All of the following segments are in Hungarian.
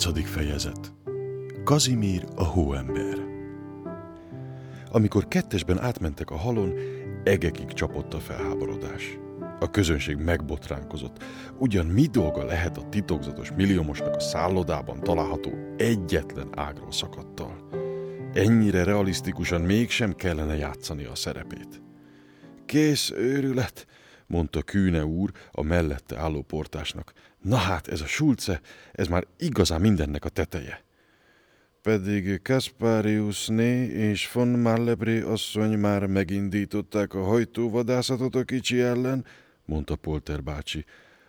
8. fejezet. Kazimír a hóember. Amikor kettesben átmentek a halon, egekig csapott a felháborodás. A közönség megbotránkozott. Ugyan mi dolga lehet a titokzatos milliómosnak a szállodában található egyetlen ágról szakadttal? Ennyire realisztikusan mégsem kellene játszani a szerepét. Kész őrület, mondta Kűne úr a mellette álló portásnak. Na hát, ez a Schulze, ez már igazán mindennek a teteje. Pedig Kaspáriusné és von Mallebré asszony már megindították a hajtóvadászatot a kicsi ellen, mondta Polter bácsi.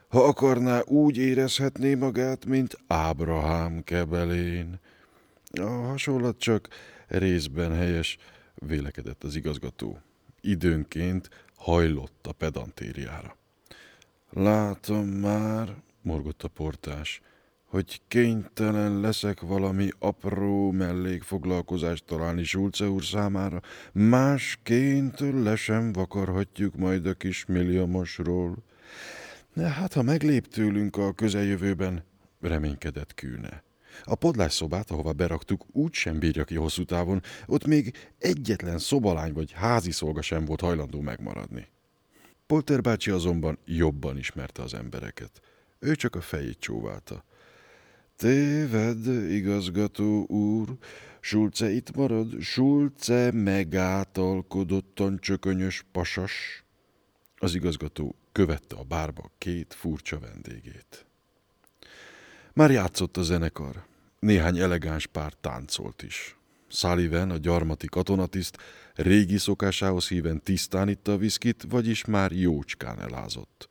Ha akarná, úgy érezhetné magát, mint Ábrahám kebelén. A hasonlat csak részben helyes, vélekedett az igazgató. Időnként hajlott a pedantériára. Látom már, morgott a portás, hogy kénytelen leszek valami apró mellékfoglalkozást találni Schulze úr számára. Másként le sem vakarhatjuk majd a kis milliomosról. Hát, ha meglép tőlünk a közeljövőben, reménykedett Kűne. A padlásszobát, ahova beraktuk, úgy sem bírja ki hosszú távon, ott még egyetlen szobalány vagy háziszolga sem volt hajlandó megmaradni. Polter bácsi azonban jobban ismerte az embereket. Ő csak a fejét csóválta. Téved, igazgató úr, Schulze itt marad, Schulze megátalkodottan csökönyös pasas. Az igazgató követte a bárba két furcsa vendégét. Már játszott a zenekar. Néhány elegáns pár táncolt is. Sullivan, a gyarmati katonatiszt, régi szokásához híven tisztán itta a viszkit, vagyis már jócskán elázott.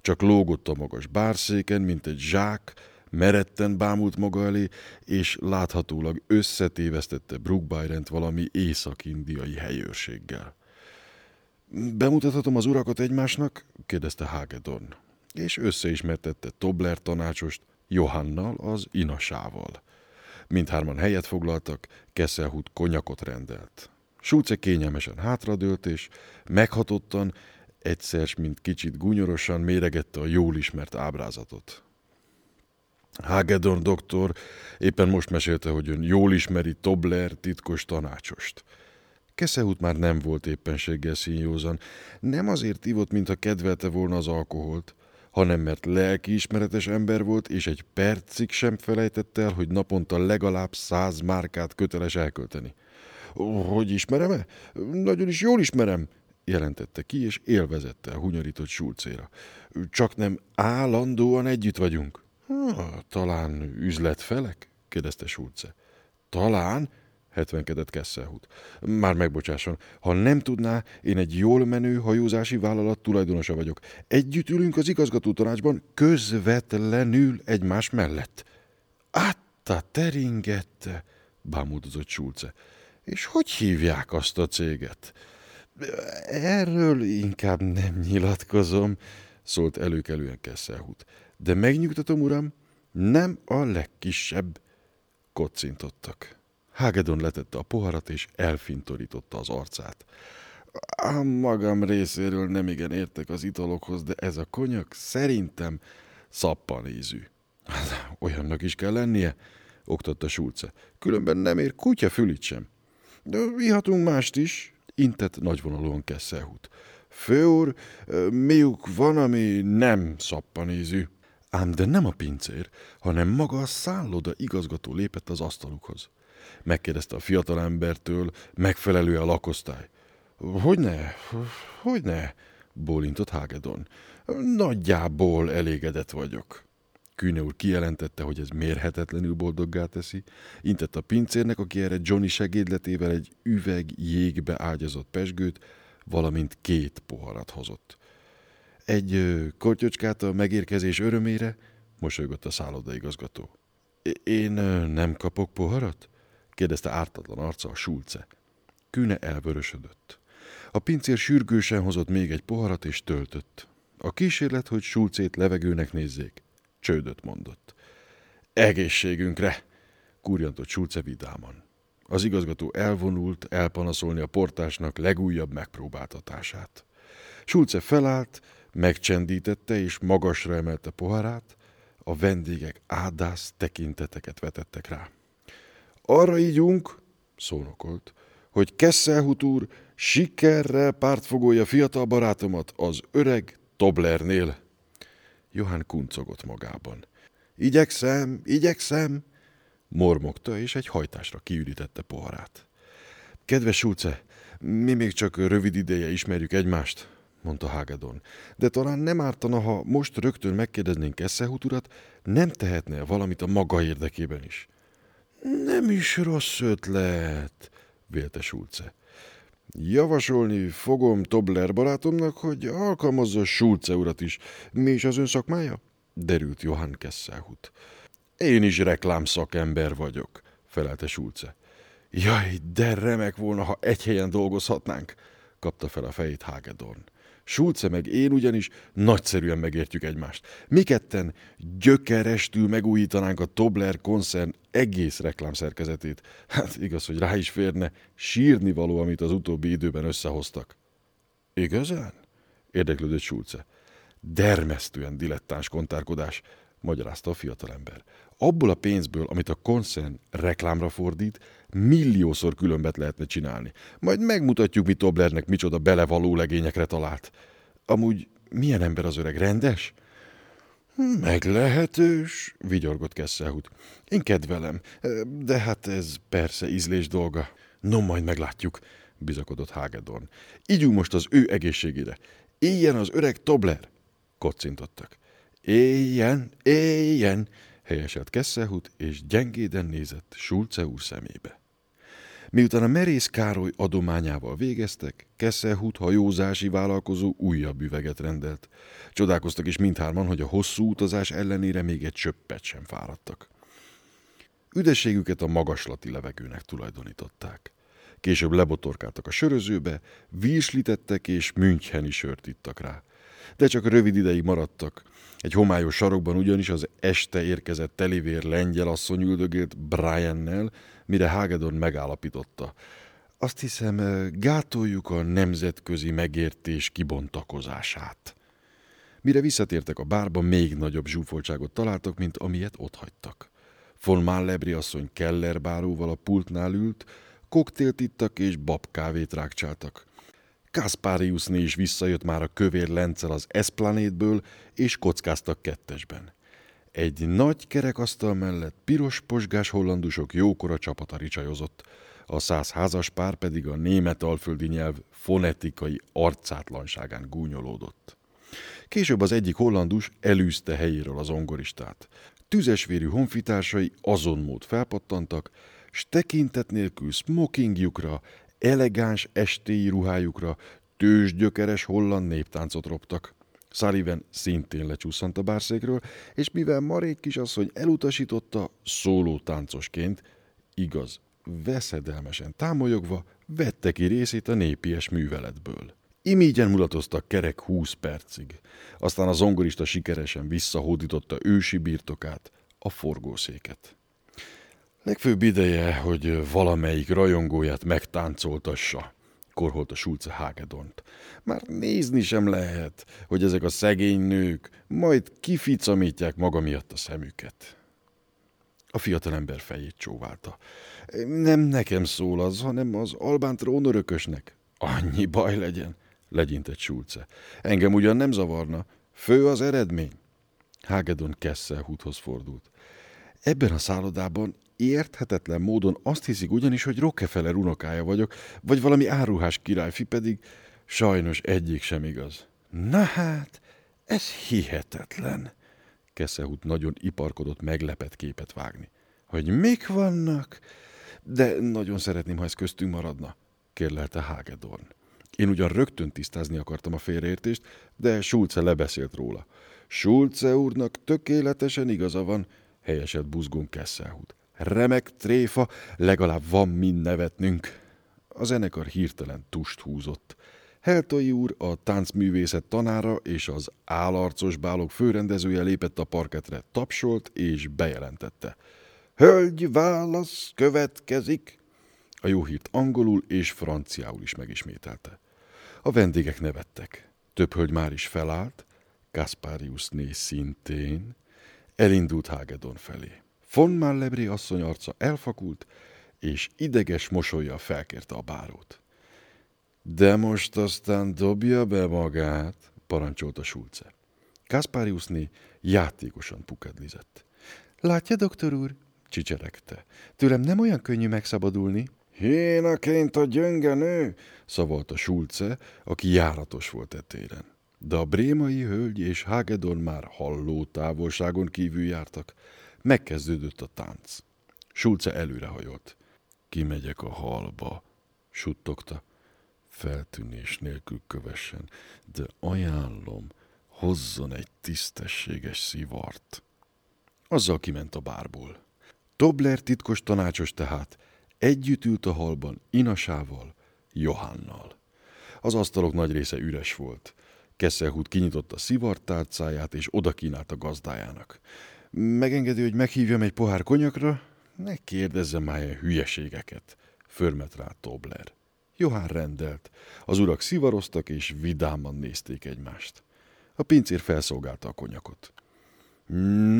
Csak lógott a magas bárszéken, mint egy zsák, meretten bámult maga elé, és láthatólag összetévesztette Brook Bryant valami észak-indiai helyőrséggel. Bemutathatom az urakat egymásnak? kérdezte Hagedorn, és összeismertette Tobler tanácsost Johannal, az inasával. Mindhárman helyet foglaltak, Kesselhut konyakot rendelt. Schulze kényelmesen hátradőlt, és meghatottan, egyszer mint kicsit gúnyorosan méregette a jól ismert ábrázatot. Hagedorn doktor éppen most mesélte, hogy ön jól ismeri Tobler titkos tanácsost. Kesselhut már nem volt éppenséggel színjózan. Nem azért ivott, mintha kedvelte volna az alkoholt, hanem mert lelkiismeretes ember volt, és egy percig sem felejtette el, hogy naponta legalább 100 márkát köteles elkölteni. Hogy ismerem-e? Nagyon is jól ismerem, jelentette ki, és élvezette a hunyorított Schulzéra. Csak nem állandóan együtt vagyunk. Talán üzletfelek? kérdezte Schulze. Talán? Hetvenkedett Kesselhut. Már megbocsásson, ha nem tudná, én egy jól menő hajózási vállalat tulajdonosa vagyok. Együtt ülünk az igazgatótanácsban, közvetlenül egymás mellett. Átta teringette, bámuldozott Schulze. És hogy hívják azt a céget? Erről inkább nem nyilatkozom, szólt előkelően Kesselhut. De megnyugtatom, uram, nem a legkisebb. Kocintottak. Hagedorn letette a poharat, és elfintorította az arcát. A magam részéről nemigen értek az italokhoz, de ez a konyak szerintem szappan ízű. Olyannak is kell lennie, oktatta Schulze. Különben nem ér kutyafülét sem. De vihatunk mást is, intett nagyvonalúan Kesselhut. Főúr, miuk van, ami nem szappan ízű. Ám de nem a pincér, hanem maga a szálloda igazgató lépett az asztalukhoz. Megkérdezte a fiatalembertől, megfelelő-e a lakosztály. Hogyne, bólintott Hagedorn. Nagyjából elégedett vagyok. Kűne úr kijelentette, hogy ez mérhetetlenül boldoggá teszi, intett a pincérnek, aki erre Johnny segédletével egy üveg jégbe ágyazott pesgőt, valamint 2 poharat hozott. Egy kortyocskát a megérkezés örömére, mosolygott a szállodaigazgató. Én nem kapok poharat? kérdezte ártatlan arca a Schulze. Kűne elvörösödött. A pincér sürgősen hozott még egy poharat és töltött. A kísérlet, hogy Schulzét levegőnek nézzék, csődöt mondott. Egészségünkre! Kurjantott Schulze vidáman. Az igazgató elvonult elpanaszolni a portásnak legújabb megpróbáltatását. Schulze felállt, megcsendítette és magasra emelte poharát, a A vendégek ádász tekinteteket vetettek rá. Arra ígyunk, szónokolt, hogy Kesselhut úr sikerrel pártfogolja fiatal barátomat az öreg Toblernél. Johann kuncogott magában. Igyekszem, mormogta, és egy hajtásra kiürítette poharát. Kedves Schulze, mi még csak rövid ideje ismerjük egymást, mondta Hagedorn, de talán nem ártana, ha most rögtön megkérdeznénk Kesselhut urat, nem tehetne valamit a maga érdekében is. Nem is rossz ötlet, vélte Schulze. Javasolni fogom Tobler barátomnak, hogy alkalmazza Schulze urat is. Mi is az ön szakmája? Derült Johann Kesselhut. Én is reklámszakember vagyok, felelte Schulze. Jaj, de remek volna, ha egy helyen dolgozhatnánk, kapta fel a fejét Hagedorn. Schulze meg én ugyanis nagyszerűen megértjük egymást. Mi ketten gyökerestül megújítanánk a Tobler koncern egész reklámszerkezetét. Hát igaz, hogy rá is férne sírnivaló, amit az utóbbi időben összehoztak. Igazán? Érdeklődött Schulze. Dermesztően dilettáns kontárkodás, magyarázta a fiatalember. Abból a pénzből, amit a koncern reklámra fordít, milliószor különbet lehetne csinálni. Majd megmutatjuk, mi Toblernek micsoda belevaló legényekre talált. Amúgy milyen ember az öreg, rendes? Meglehetős, vigyorgott Kesselhut. Én kedvelem, de hát ez persze ízlés dolga. No, majd meglátjuk, bizakodott Hagedorn. Igyünk most az ő egészségére. Éljen az öreg Tobler, kocintottak. Éljen, helyeselt Kesselhut, és gyengéden nézett Schulze úr szemébe. Miután a merész Károly adományával végeztek, Kesselhut hajózási vállalkozó újabb üveget rendelt. Csodálkoztak is mindhárman, hogy a hosszú utazás ellenére még egy csöppet sem fáradtak. Üdességüket a magaslati levegőnek tulajdonították. Később lebotorkáltak a sörözőbe, vízslitettek és müncheni sört ittak rá. De csak rövid ideig maradtak. Egy homályos sarokban ugyanis az este érkezett telivér lengyel asszony üldögélt Bryannel, mire Hagedorn megállapította. Azt hiszem, gátoljuk a nemzetközi megértés kibontakozását. Mire visszatértek a bárba, még nagyobb zsúfoltságot találtak, mint amilyet otthagytak. Von Mallebré asszony Keller báróval a pultnál ült, koktélt ittak és babkávét rákcsáltak. Kaspáriusné is visszajött már a kövér lenccel az eszplanétből, és kockáztak kettesben. Egy nagy kerekasztal mellett piros posgás hollandusok jókora csapata ricsajozott, a 100 házas pár pedig a német alföldi nyelv fonetikai arcátlanságán gúnyolódott. Később az egyik hollandus elűzte helyéről az zongoristát. Tüzesvérű honfitársai azonmód felpattantak, s tekintet nélkül smokingjukra, elegáns estéi ruhájukra tőzsgyökeres holland néptáncot roptak. Sullivan szintén lecsúszant a bárszékről, és mivel Marék kisasszony elutasította, szólótáncosként, igaz, veszedelmesen támolyogva, vette ki részét a népies műveletből. Imígyen mulatoztak kerek 20 percig, aztán a zongorista sikeresen visszahódította ősi birtokát, a forgószéket. Legfőbb ideje, hogy valamelyik rajongóját megtáncoltassa, korholta Schulze Hagedornt. Már nézni sem lehet, hogy ezek a szegény nők majd kificamítják maga miatt a szemüket. A fiatalember fejét csóválta. Nem nekem szól az, hanem az albán trónörökösnek. Annyi baj legyen, legyintett Schulze. Engem ugyan nem zavarna, fő az eredmény. Hagedorn Kesselhuthoz fordult. Ebben a szállodában érthetetlen módon azt hiszik ugyanis, hogy Rockefeller unokája vagyok, vagy valami áruhás királyfi, pedig sajnos egyik sem igaz. Na hát, ez hihetetlen! Kesselhut nagyon iparkodott, meglepett képet vágni. Hogy mik vannak? De nagyon szeretném, ha ez köztünk maradna, kérlelte Hagedorn. Én ugyan rögtön tisztázni akartam a félreértést, de Schulze lebeszélt róla. Schulze úrnak tökéletesen igaza van, helyeselt buzgón Kesselhut. Remek tréfa, legalább van min nevetnünk. A zenekar hirtelen tust húzott. Heltai úr, a táncművészet tanára és az állarcos bálok főrendezője lépett a parketre, tapsolt és bejelentette. Hölgy, válasz következik! A jó hírt angolul és franciául is megismételte. A vendégek nevettek. Több hölgy már is felállt, Kaspáriusné szintén. Elindult Hagedorn felé. Von Mallebré asszony arca elfakult, és ideges mosollyal felkérte a bárót. De most aztán dobja be magát, parancsolta Schulze. Kaspáriusné játékosan pukedlizett. Látja, doktor úr? Csicseregte. Tőlem nem olyan könnyű megszabadulni. Hénaként a gyönge nő, szavalta Schulze, aki járatos volt e téren. De a brémai hölgy és Hagedorn már halló távolságon kívül jártak. Megkezdődött a tánc. Schulze előrehajolt. Kimegyek a halba, suttogta. Feltűnés nélkül kövessen, de ajánlom, hozzon egy tisztességes szivart. Azzal kiment a bárból. Tobler titkos tanácsos tehát együtt ült a halban Inasával, Johannal. Az asztalok nagy része üres volt. Kesselhut kinyitotta szivartárcáját, és odakínált a gazdájának. Megengedi, hogy meghívjam egy pohár konyakra? Ne kérdezzem már ilyen hülyeségeket, förmet rá Tobler. Johann rendelt. Az urak szivaroztak, és vidáman nézték egymást. A pincér felszolgálta a konyakot.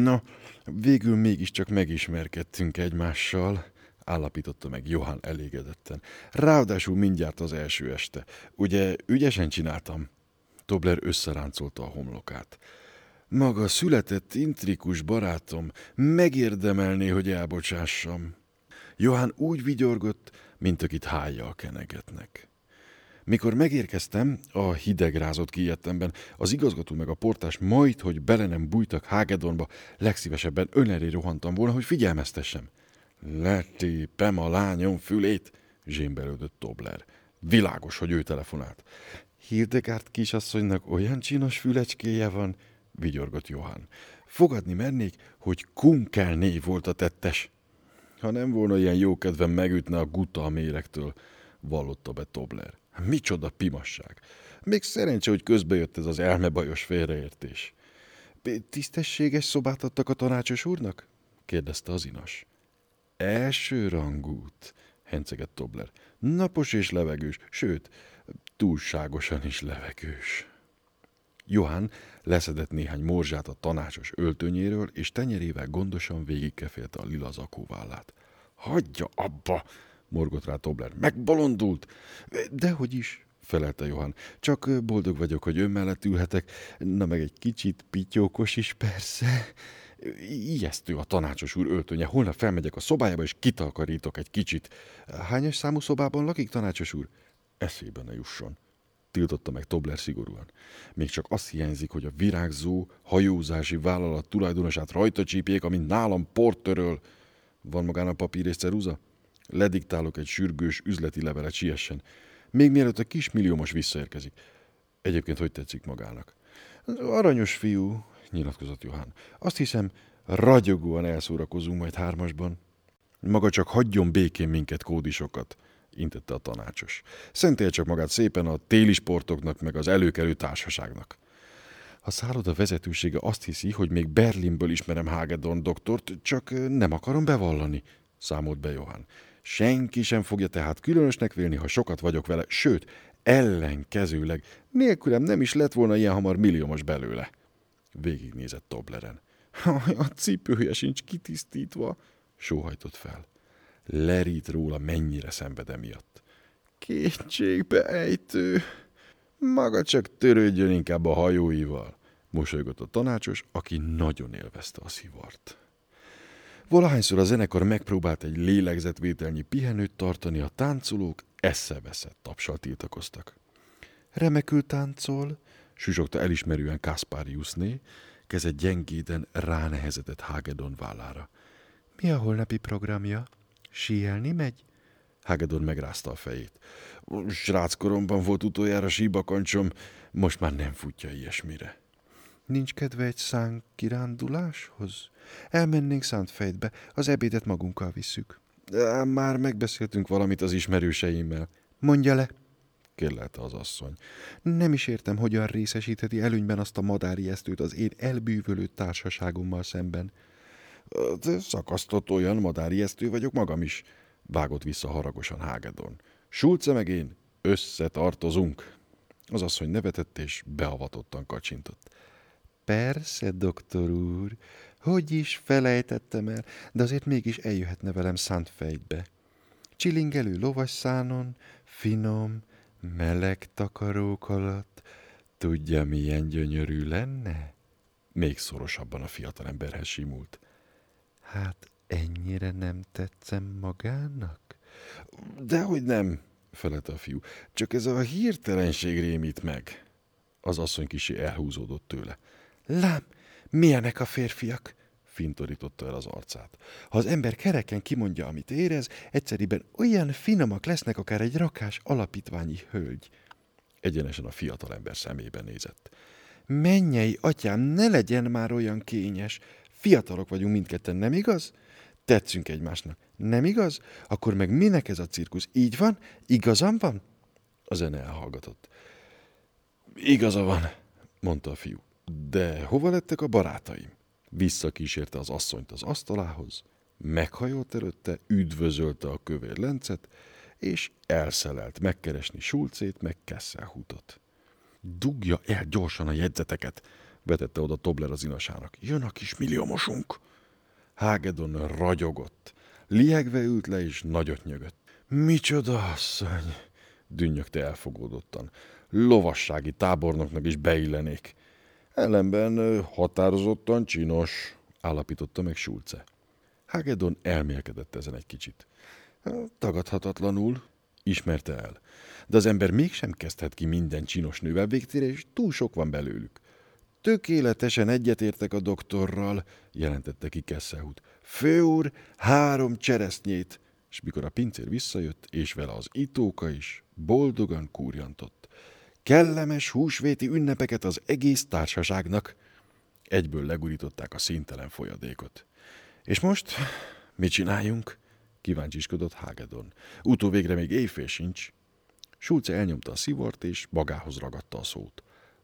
Na, végül mégiscsak megismerkedtünk egymással, állapította meg Johann elégedetten. Ráadásul mindjárt az első este. Ugye ügyesen csináltam? Tobler összeráncolta a homlokát. Maga született intrikus barátom, megérdemelné, hogy elbocsássam. Johann úgy vigyorgott, mint akit hájjal kenegetnek. Mikor megérkeztem, a hideg rázott kijettemben, az igazgató meg a portás majd, hogy bele nem bújtak Hagedornba, legszívesebben ön elé rohantam volna, hogy figyelmeztessem. Letépem a lányom fülét, zsémbelődött Tobler. Világos, hogy ő telefonált. Hildegard kisasszonynak olyan csinos fülecskéje van, vigyorgott Johann. Fogadni mernék, hogy Kunkel név volt a tettes. Ha nem volna ilyen jókedven megütne a guta a méregtől, vallotta be Tobler. Micsoda pimasság! Még szerencse, hogy közbejött ez az elmebajos félreértés. Tisztességes szobát adtak a tanácsos úrnak? kérdezte az Inas. Első rangút, hencegett Tobler. Napos és levegős, sőt, túlságosan is levegős. Johann leszedett néhány morzsát a tanácsos öltönyéről, és tenyerével gondosan végigkefélte a lila zakóvállát. Hagyja abba! Morgott rá Tobler. Megbolondult! Dehogy is, felelte Johann. Csak boldog vagyok, hogy ön mellett ülhetek. Na meg egy kicsit pityókos is, persze. Ijesztő a tanácsos úr öltönye. Holnap felmegyek a szobájába, és kitakarítok egy kicsit. Hányas számú szobában lakik, tanácsos úr? Eszébe ne jusson, tiltotta meg Tobler szigorúan. Még csak azt hiányzik, hogy a virágzó, hajózási vállalat tulajdonosát rajta csípjék, ami nálam portöröl. Van magának papír és ceruza? Lediktálok egy sürgős üzleti levelet, siessen. Még mielőtt a kismilliómos visszaérkezik. Egyébként hogy tetszik magának? Aranyos fiú, nyilatkozott Johann. Azt hiszem, ragyogóan elszórakozunk majd hármasban. Maga csak hagyjon békén minket, kódisokat, intette a tanácsos. Szentelje csak magát szépen a téli sportoknak meg az előkelő társaságnak. A szálloda vezetősége azt hiszi, hogy még Berlinből ismerem Hagedorn doktort, csak nem akarom bevallani, számolt be Johann. Senki sem fogja tehát különösnek vélni, ha sokat vagyok vele, sőt, ellenkezőleg, nélkülem nem is lett volna ilyen hamar milliómos belőle. Végignézett Tobleren. A cipője sincs kitisztítva, sóhajtott fel. Lerít róla, mennyire szenved emiatt. Kétségbe ejtő. Maga csak törődjön inkább a hajóival, mosolygott a tanácsos, aki nagyon élvezte a szivart. Valahányszor a zenekar megpróbált egy lélegzetvételnyi pihenőt tartani, a táncolók eszeveszett tapssal tiltakoztak. Remekül táncol, susogta elismerően Kaspáriusné, keze gyengéden ránehezedett Hagedorn vállára. Mi a holnapi programja? Síelni megy? Hagedorn megrázta a fejét. Sráckoromban volt utoljára síbakancsom, most már nem futja ilyesmire. Nincs kedve egy szánk kiránduláshoz? Elmennénk Szántfejdbe, az ebédet magunkkal visszük. Már megbeszéltünk valamit az ismerőseimmel. Mondja le, kérlelte az asszony. Nem is értem, hogyan részesítheti előnyben azt a madárijesztőt az én elbűvölő társaságommal szemben. Szakasztott olyan madárijesztő vagyok magam is, vágott vissza haragosan Hagedorn. Schulze meg én összetartozunk. Az asszony nevetett és beavatottan kacsintott. Persze, doktor úr, Hogy is felejtettem el, de azért mégis eljöhetne velem Szentfejdbe. Csilingelő lovaszánon, finom, meleg takarók alatt, tudja, milyen gyönyörű lenne? Még szorosabban a fiatalemberhez simult. Hát ennyire nem tetszem magának? Dehogy nem, felelte a fiú, csak ez a hirtelenség rémít meg. Az asszony kissé elhúzódott tőle. Lám, milyenek a férfiak? Fintorította el az arcát. Ha az ember kereken kimondja, amit érez, egyszeriben olyan finomak lesznek akár egy rakás alapítványi hölgy. Egyenesen a fiatalember szemébe nézett. Mennyei atyám, ne legyen már olyan kényes. Fiatalok vagyunk mindketten, nem igaz? Tetszünk egymásnak, nem igaz? Akkor meg minek ez a cirkusz? Így van? Igazam van? A zene elhallgatott. Igaza van, mondta a fiú. De hova lettek a barátaim? Visszakísérte az asszonyt az asztalához, meghajolt előtte, üdvözölte a kövér lencet, és elszelelt megkeresni Schulzét, meg Kesselhutot. Dugja el gyorsan a jegyzeteket, vetette oda Tobler az inasának. Jön a kis milliómosunk! Hagedorn ragyogott, lihegve ült le és nagyot nyögött. Micsoda asszony! Dünnyögte elfogódottan. Lovassági tábornoknak is beillenék. Ellenben határozottan csinos, állapította meg Schulze. Hagedorn elmélkedett ezen egy kicsit. Tagadhatatlanul, ismerte el. De az ember mégsem kezdhet ki minden csinos nővel végtére, és túl sok van belőlük. Tökéletesen egyetértek a doktorral, jelentette ki Kesselhut. Főúr, 3 cseresznyét! És mikor a pincér visszajött, és vele az itóka is, boldogan kúrjantott. Kellemes húsvéti ünnepeket az egész társaságnak! Egyből legurították a színtelen folyadékot. És most mit csináljunk? Kíváncsiskodott Hagedorn. Utóvégre még éjfél sincs. Schulze elnyomta a szivart, és magához ragadta a szót.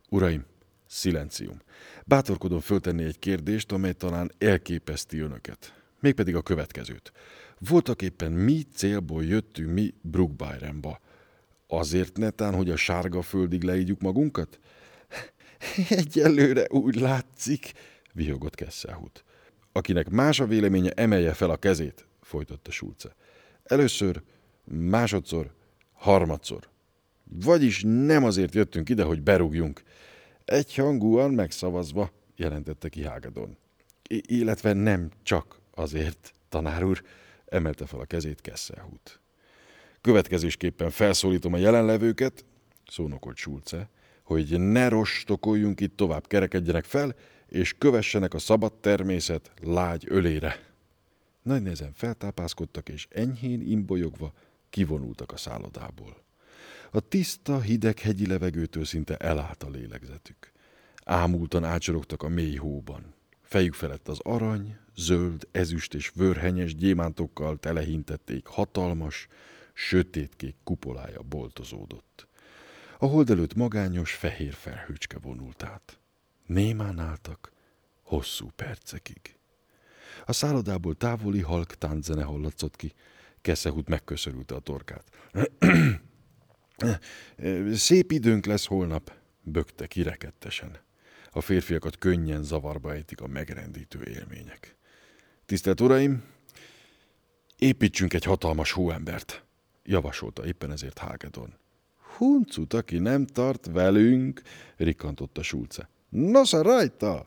Uraim, szilencium. Bátorkodom föltenni egy kérdést, amely talán elképeszti önöket. Mégpedig a következőt. Voltak éppen mi célból jöttünk mi Brook Bryantba? Azért netán, hogy a sárga földig leígyük magunkat? Egyelőre úgy látszik, vihogott Kesselhut. Akinek más a véleménye, emelje fel a kezét, folytatta Schulze. Először, másodszor, harmadszor. Vagyis nem azért jöttünk ide, hogy berúgjunk. Egyhangúan megszavazva, jelentette ki Hagedorn. Illetve nem csak azért, tanár úr, emelte fel a kezét Kesselhut. Következésképpen felszólítom a jelenlevőket, szónokolt Schulze, hogy ne rostokoljunk itt tovább, kerekedjenek fel, és kövessenek a szabad természet lágy ölére. Nagy nehezen feltápászkodtak, és enyhén imbolyogva kivonultak a szállodából. A tiszta, hideg hegyi levegőtől szinte elállt a lélegzetük. Ámultan ácsorogtak a mély hóban. Fejük felett az arany, zöld, ezüst és vörhenyes gyémántokkal telehintették hatalmas, sötétkék kupolája boltozódott. A hold előtt magányos, fehér felhőcske vonult át. Némán álltak, hosszú percekig. A szállodából távoli halk tánczene hallatszott ki. Kesselhut megköszörülte a torkát. Szép időnk lesz holnap, bökte ki rekedtesen. A férfiakat könnyen zavarba ejtik a megrendítő élmények. Tisztelt uraim, építsünk egy hatalmas hóembert, javasolta éppen ezért Hagedorn. Huncut, aki nem tart velünk, rikantotta Schulze. Nosza rajta!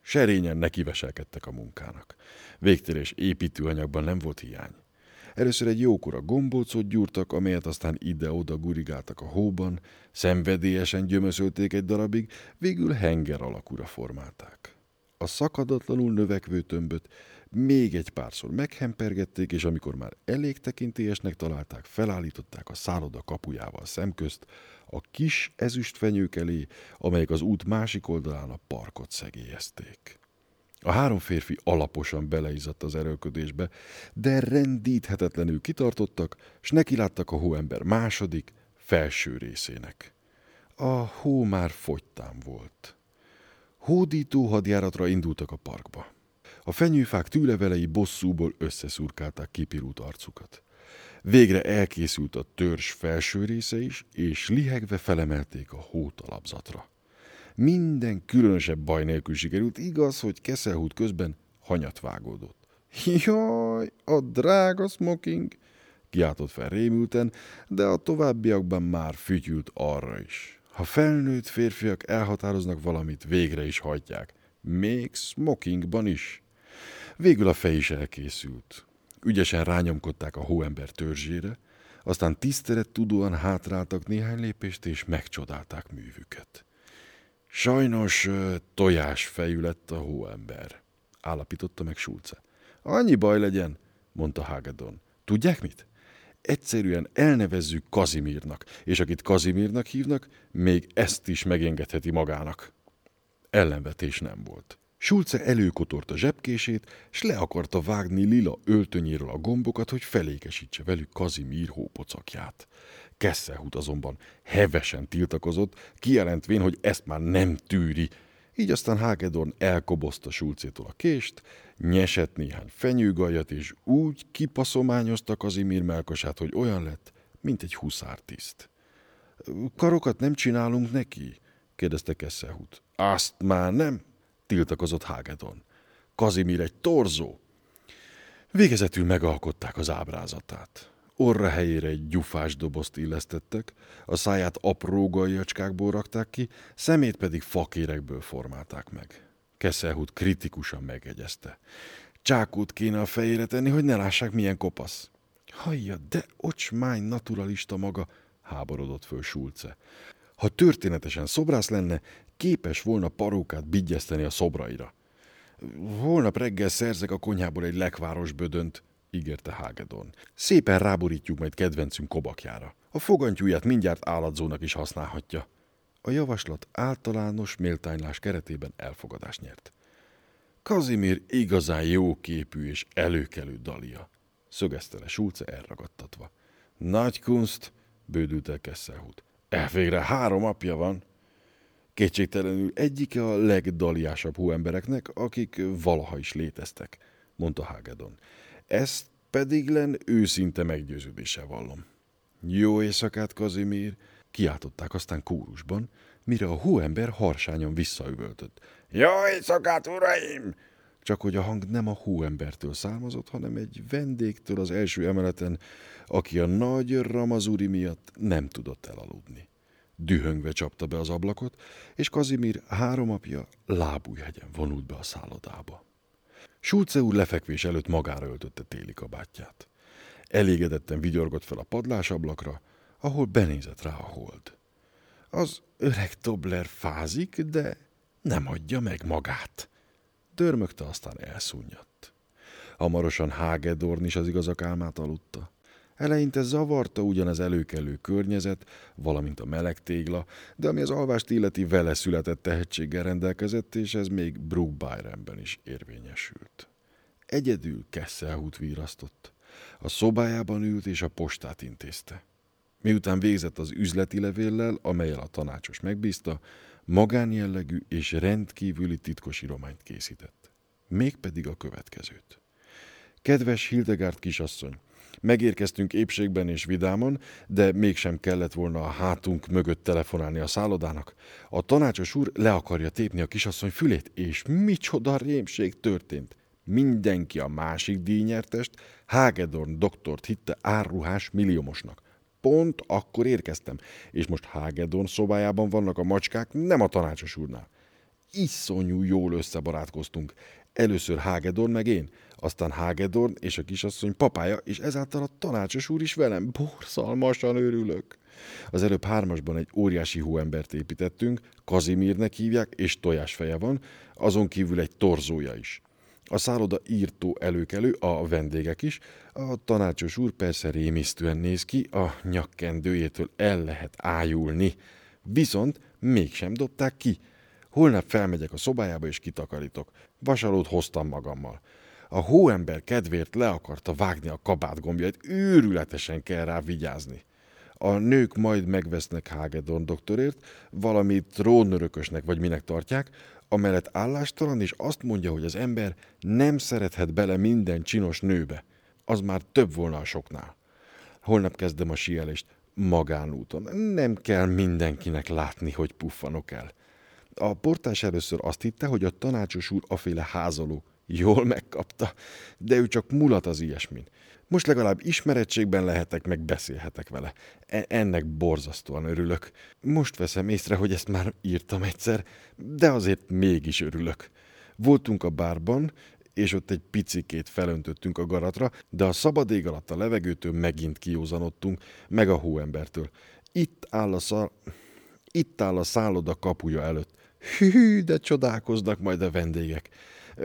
Serényen nekiveselkedtek a munkának. Végtérés építőanyagban nem volt hiány. Először egy jókora gombócot gyúrtak, amelyet aztán ide-oda gurigáltak a hóban, szenvedélyesen gyömöszölték egy darabig, végül henger alakúra formálták. A szakadatlanul növekvő tömböt még egy párszor meghempergették, és amikor már elég tekintélyesnek találták, felállították a szálloda kapujával szemközt a kis ezüstfenyők elé, amelyek az út másik oldalán a parkot szegélyezték. A 3 férfi alaposan beleizadt az erőlködésbe, de rendíthetetlenül kitartottak, s nekiláttak a hóember második, felső részének. A hó már fogytán volt. Hódító hadjáratra indultak a parkba. A fenyőfák tűlevelei bosszúból összeszurkálták kipirult arcukat. Végre elkészült a törzs felső része is, és lihegve felemelték a hót a labzatra. Minden különösebb baj nélkül sikerült, igaz, hogy Kesselhut közben hanyat vágódott. Jaj, a drága smoking! Kiáltott fel rémülten, de a továbbiakban már fütyült arra is. Ha felnőtt férfiak elhatároznak valamit, végre is hajtják. Még smokingban is. Végül a fej is elkészült. Ügyesen rányomkodták a hóember törzsére, aztán tisztelettudóan hátráltak néhány lépést, és megcsodálták művüket. Sajnos tojásfejű lett a hóember, állapította meg Schulze. Annyi baj legyen, mondta Hagedorn. Tudják mit? Egyszerűen elnevezzük Kazimírnak, és akit Kazimírnak hívnak, még ezt is megengedheti magának. Ellenvetés nem volt. Schulze előkotorta a zsebkését, s le akarta vágni lila öltönyéről a gombokat, hogy felékesítse velük Kazimír hópocakját. Kesselhut azonban hevesen tiltakozott, kijelentvén, hogy ezt már nem tűri. Így aztán Hagedorn elkobozta Schulzétól a kést, nyesett néhány fenyőgajat, és úgy kipaszományozta Kazimír melkasát, hogy olyan lett, mint egy huszártiszt. Karokat nem csinálunk neki? kérdezte Kesselhut. Azt már nem, tiltakozott Hagedorn. Kazimír egy torzó. Végezetül megalkották az ábrázatát. Orra helyére egy gyufás dobozt illesztettek, a száját apró galjacskákból rakták ki, szemét pedig fakérekből formálták meg. Kesselhut kritikusan megjegyezte. Csákót kéne a fejére tenni, hogy ne lássák, milyen kopasz. Hajja, de ocsmány naturalista maga, háborodott föl Schulze. Ha történetesen szobrász lenne, képes volna parókát bigyeszteni a szobraira. Holnap reggel szerzek a konyhából egy lekváros bödönt, ígérte Hagedorn. Szépen ráborítjuk majd kedvencünk kobakjára. A fogantyúját mindjárt állatzónak is használhatja. A javaslat általános méltánylás keretében elfogadást nyert. Kazimír igazán jóképű és előkelő dalia, szögezte le Schulze elragadtatva. Nagy kunst, bődült el Kesselhut. Elvégre 3 apja van. Kétségtelenül egyike a legdaliásabb hóembereknek, akik valaha is léteztek, mondta Hagedorn. Ezt pediglen őszinte meggyőződéssel vallom. Jó éjszakát, Kazimír! Kiáltották aztán kórusban, mire a hóember harsányan visszaüvöltött. Jó éjszakát, uraim! Csak hogy a hang nem a hóembertől származott, hanem egy vendégtől az első emeleten, aki a nagy ramazuri miatt nem tudott elaludni. Dühöngve csapta be az ablakot, és Kazimír 3 apja lábújhegyen vonult be a szállodába. Schulze úr lefekvés előtt magára öltötte téli kabátját. Elégedetten vigyorgott fel a padlásablakra, ahol benézett rá a hold. Az öreg Tobler fázik, de nem adja meg magát. Dörmögte, aztán elszúnyadt. Hamarosan Hagedorn is az igazak álmát aludta. Eleinte zavarta ugyanaz előkelő környezet, valamint a meleg tégla, de ami az alvást illeti, vele született tehetséggel rendelkezett, és ez még Brook Bryantben is érvényesült. Egyedül Kesselhut virrasztott. A szobájában ült és a postát intézte. Miután végzett az üzleti levéllel, amellyel a tanácsos megbízta, magánjellegű és rendkívüli titkos irományt készített. Mégpedig a következőt. Kedves Hildegard kisasszony! Megérkeztünk épségben és vidáman, de mégsem kellett volna a hátunk mögött telefonálni a szállodának. A tanácsos úr le akarja tépni a kisasszony fülét, és micsoda rémség történt. Mindenki a másik díjnyertest, Hagedorn doktort hitte árruhás milliómosnak. Pont akkor érkeztem, és most Hagedorn szobájában vannak a macskák, nem a tanácsos úrnál. Iszonyú jól összebarátkoztunk. Először Hagedorn meg én, aztán Hagedorn és a kisasszony papája, és ezáltal a tanácsos úr is velem. Borzalmasan örülök. Az előbb 3-asban egy óriási hóembert építettünk, Kazimírnek hívják, és tojásfeje van, azon kívül egy torzója is. A szálloda írtó előkelő, a vendégek is, a tanácsos úr persze rémisztően néz ki, a nyakkendőjétől el lehet ájulni. Viszont mégsem dobták ki. Holnap felmegyek a szobájába és kitakarítok. Vasalót hoztam magammal. A hóember kedvéért le akarta vágni a kabátgombjait, őrületesen kell rá vigyázni. A nők majd megvesznek Hagedorn doktorért, valami trónörökösnek vagy minek tartják, amellett állástalan, és azt mondja, hogy az ember nem szerethet bele minden csinos nőbe. Az már több volna a soknál. Holnap kezdem a síelést magánúton. Nem kell mindenkinek látni, hogy puffanok el. A portás először azt hitte, hogy a tanácsos úr aféle házaló, Jól megkapta, de ő csak mulat az ilyesmin. Most legalább ismerettségben lehetek, meg beszélhetek vele. Ennek borzasztóan örülök. Most veszem észre, hogy ezt már írtam egyszer, de azért mégis örülök. Voltunk a bárban, és ott egy picikét felöntöttünk a garatra, de a szabad ég alatt a levegőtől megint kiózanodtunk, meg a hóembertől. Itt áll a szálloda kapuja előtt. Hű, de csodálkoznak majd a vendégek.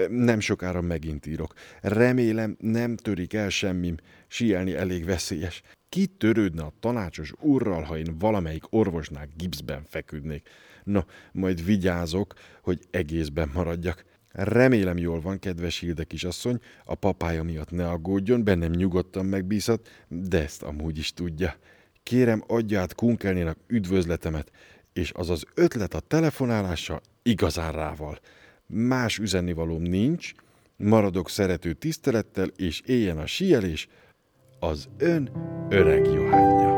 Nem sokára megint írok. Remélem, nem törik el semmim, síelni elég veszélyes. Ki törődne a tanácsos úrral, ha én valamelyik orvosnál gipszben feküdnék? Na, majd vigyázok, hogy egészben maradjak. Remélem jól van, kedves Hilde kisasszony, a papája miatt ne aggódjon, bennem nyugodtan megbízhat, de ezt amúgy is tudja. Kérem, adja át Kunkelnének üdvözletemet, és az az ötlet a telefonálása igazán rával. Más üzennivalóm nincs, maradok szerető tisztelettel, és éljen a síelés, az ön öreg Johánja.